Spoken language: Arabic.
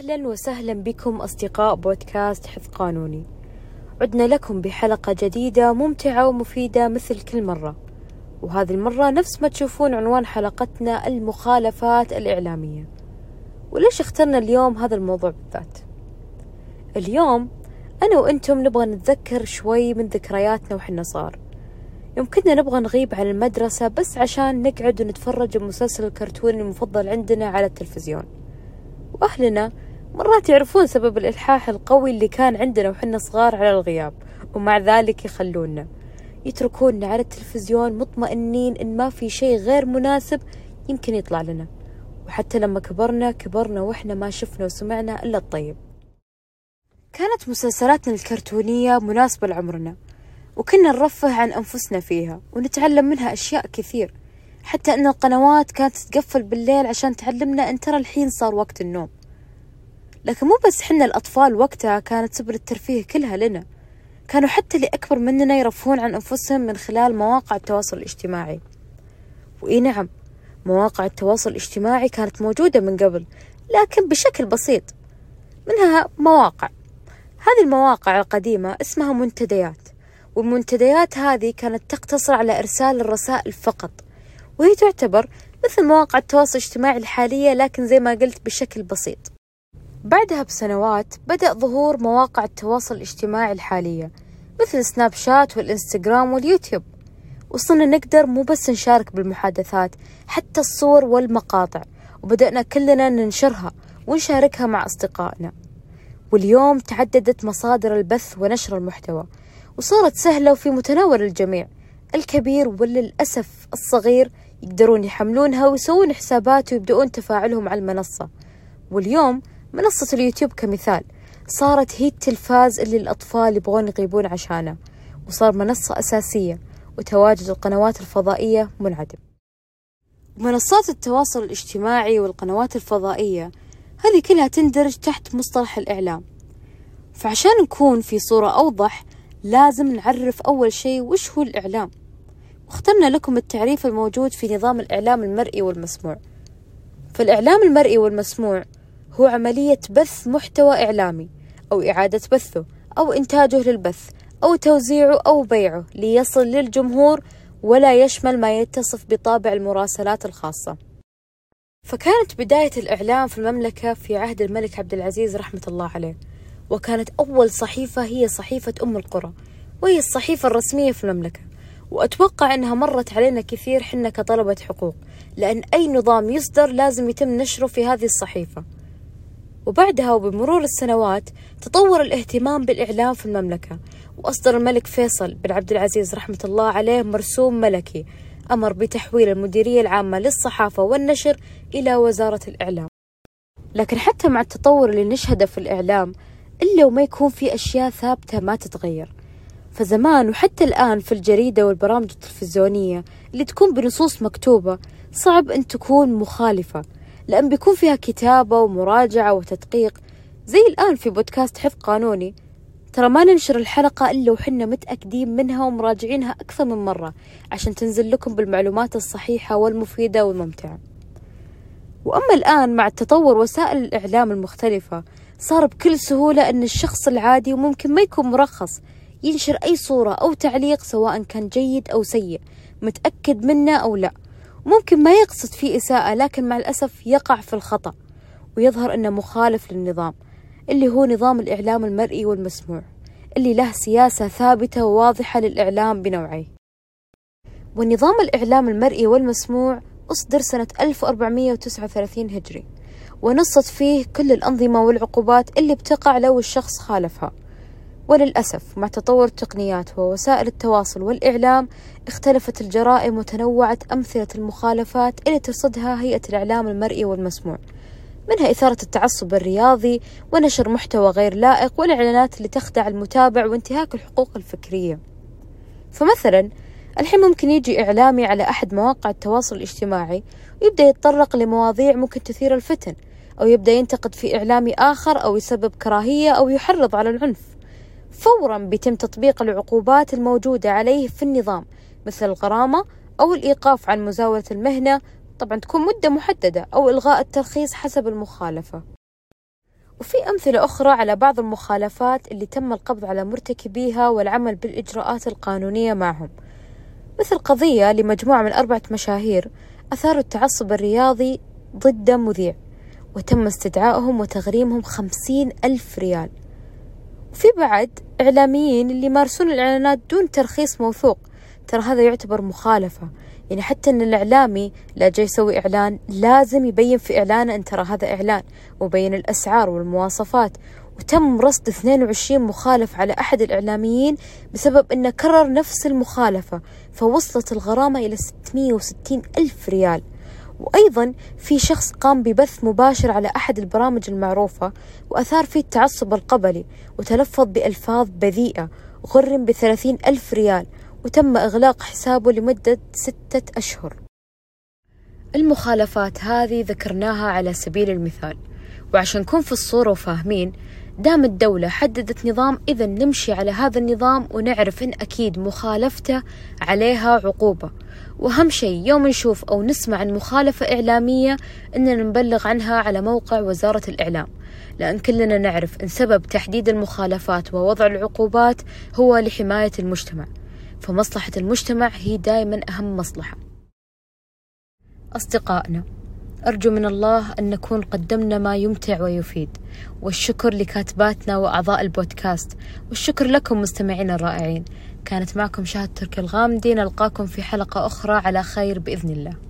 أهلا وسهلا بكم أصدقاء بودكاست حفظ قانوني. عدنا لكم بحلقة جديدة ممتعة ومفيدة مثل كل مرة، وهذه المرة نفس ما تشوفون عنوان حلقتنا المخالفات الإعلامية. وليش اخترنا اليوم هذا الموضوع بالذات؟ اليوم أنا وأنتم نبغى نتذكر شوي من ذكرياتنا وحنا صغار. يوم كنا نبغى نغيب عن المدرسة بس عشان نقعد ونتفرج بمسلسل الكرتون المفضل عندنا على التلفزيون، وأهلنا مرات يعرفون سبب الإلحاح القوي اللي كان عندنا وحنا صغار على الغياب، ومع ذلك يخلونا يتركوننا على التلفزيون مطمئنين إن ما في شيء غير مناسب يمكن يطلع لنا. وحتى لما كبرنا وإحنا ما شفنا وسمعنا إلا الطيب. كانت مسلسلاتنا الكرتونية مناسبة لعمرنا، وكنا نرفه عن أنفسنا فيها ونتعلم منها أشياء كثير، حتى أن القنوات كانت تتقفل بالليل عشان تعلمنا أن ترى الحين صار وقت النوم. لكن مو بس حنا الأطفال وقتها كانت سبل الترفيه كلها لنا، كانوا حتى اللي أكبر مننا يرفهون عن أنفسهم من خلال مواقع التواصل الاجتماعي. وإي نعم، مواقع التواصل الاجتماعي كانت موجودة من قبل لكن بشكل بسيط. منها مواقع، هذه المواقع القديمة اسمها منتديات، والمنتديات هذه كانت تقتصر على إرسال الرسائل فقط، وهي تعتبر مثل مواقع التواصل الاجتماعي الحالية لكن زي ما قلت بشكل بسيط. بعدها بسنوات بدأ ظهور مواقع التواصل الاجتماعي الحالية مثل سناب شات والإنستغرام واليوتيوب. وصلنا نقدر مو بس نشارك بالمحادثات، حتى الصور والمقاطع، وبدأنا كلنا ننشرها ونشاركها مع أصدقائنا. واليوم تعددت مصادر البث ونشر المحتوى، وصارت سهلة وفي متناول الجميع، الكبير وللأسف الصغير يقدرون يحملونها ويسوون حسابات ويبدؤون تفاعلهم على المنصة. واليوم منصة اليوتيوب كمثال صارت هي التلفاز اللي الأطفال يبغون يغيبون عشانه، وصار منصة أساسية، وتواجد القنوات الفضائية منعدم. منصات التواصل الاجتماعي والقنوات الفضائية هذه كلها تندرج تحت مصطلح الإعلام. فعشان نكون في صورة أوضح لازم نعرف أول شيء وش هو الإعلام، واخترنا لكم التعريف الموجود في نظام الإعلام المرئي والمسموع. فالإعلام المرئي والمسموع هو عملية بث محتوى إعلامي أو إعادة بثه أو إنتاجه للبث أو توزيعه أو بيعه ليصل للجمهور، ولا يشمل ما يتصف بطابع المراسلات الخاصة. فكانت بداية الإعلام في المملكة في عهد الملك عبد العزيز رحمة الله عليه، وكانت أول صحيفة هي صحيفة أم القرى، وهي الصحيفة الرسمية في المملكة. وأتوقع أنها مرت علينا كثير حنا كطلبة حقوق، لأن أي نظام يصدر لازم يتم نشره في هذه الصحيفة. وبعدها وبمرور السنوات تطور الاهتمام بالإعلام في المملكة، وأصدر الملك فيصل بن عبد العزيز رحمة الله عليه مرسوم ملكي أمر بتحويل المديرية العامة للصحافة والنشر إلى وزارة الإعلام. لكن حتى مع التطور اللي نشهده في الإعلام إلا وما يكون في أشياء ثابتة ما تتغير. فزمان وحتى الآن في الجريدة والبرامج التلفزيونية اللي تكون بنصوص مكتوبة صعب أن تكون مخالفة، لأن بيكون فيها كتابة ومراجعة وتدقيق. زي الآن في بودكاست حفظ قانوني، ترى ما ننشر الحلقة إلا وحنا متأكدين منها ومراجعينها أكثر من مرة عشان تنزل لكم بالمعلومات الصحيحة والمفيدة والممتعة. وأما الآن مع التطور وسائل الإعلام المختلفة صار بكل سهولة أن الشخص العادي وممكن ما يكون مرخص ينشر أي صورة أو تعليق سواء كان جيد أو سيء متأكد منه أو لا، ممكن ما يقصد فيه إساءة لكن مع الأسف يقع في الخطأ ويظهر أنه مخالف للنظام اللي هو نظام الإعلام المرئي والمسموع، اللي له سياسة ثابتة وواضحة للإعلام بنوعيه. والنظام الإعلام المرئي والمسموع أصدر سنة 1439 هجري، ونصت فيه كل الأنظمة والعقوبات اللي بتقع لو الشخص خالفها. وللأسف مع تطور التقنيات ووسائل التواصل والإعلام اختلفت الجرائم وتنوعت أمثلة المخالفات اللي ترصدها هيئة الإعلام المرئي والمسموع، منها إثارة التعصب الرياضي ونشر محتوى غير لائق والإعلانات اللي تخدع المتابع وانتهاك الحقوق الفكرية. فمثلا الحين ممكن يجي إعلامي على أحد مواقع التواصل الاجتماعي ويبدأ يتطرق لمواضيع ممكن تثير الفتن، أو يبدأ ينتقد في إعلامي آخر أو يسبب كراهية أو يحرض على العنف. فورا بيتم تطبيق العقوبات الموجودة عليه في النظام مثل الغرامة أو الإيقاف عن مزاولة المهنة، طبعا تكون مدة محددة، أو إلغاء الترخيص حسب المخالفة. وفي أمثلة أخرى على بعض المخالفات اللي تم القبض على مرتكبيها والعمل بالإجراءات القانونية معهم، مثل قضية لمجموعة من 4 مشاهير أثاروا التعصب الرياضي ضد مذيع، وتم استدعائهم وتغريمهم 50,000 ريال. وفي بعد إعلاميين اللي مارسون الإعلانات دون ترخيص موثوق، ترى هذا يعتبر مخالفة. يعني حتى أن الإعلامي لا جاي يسوي إعلان، لازم يبين في إعلانه أن ترى هذا إعلان، وبين الأسعار والمواصفات. وتم رصد 22 مخالف على أحد الإعلاميين بسبب أنه كرر نفس المخالفة، فوصلت الغرامة إلى 660,000 ريال. وأيضا في شخص قام ببث مباشر على أحد البرامج المعروفة وأثار فيه التعصب القبلي، وتلفظ بألفاظ بذيئة، غرم ب30,000 ريال، وتم إغلاق حسابه لمدة 6 أشهر. المخالفات هذه ذكرناها على سبيل المثال، وعشان نكون في الصورة وفاهمين، دام الدولة حددت نظام إذن نمشي على هذا النظام، ونعرف إن أكيد مخالفته عليها عقوبة. وأهم شيء يوم نشوف أو نسمع عن مخالفة إعلامية إننا نبلغ عنها على موقع وزارة الإعلام، لأن كلنا نعرف إن سبب تحديد المخالفات ووضع العقوبات هو لحماية المجتمع، فمصلحة المجتمع هي دائما أهم مصلحة. أصدقائنا، أرجو من الله أن نكون قدمنا ما يمتع ويفيد، والشكر لكاتباتنا وأعضاء البودكاست، والشكر لكم مستمعين الرائعين. كانت معكم شهد تركي الغامدي، نلقاكم في حلقة أخرى على خير بإذن الله.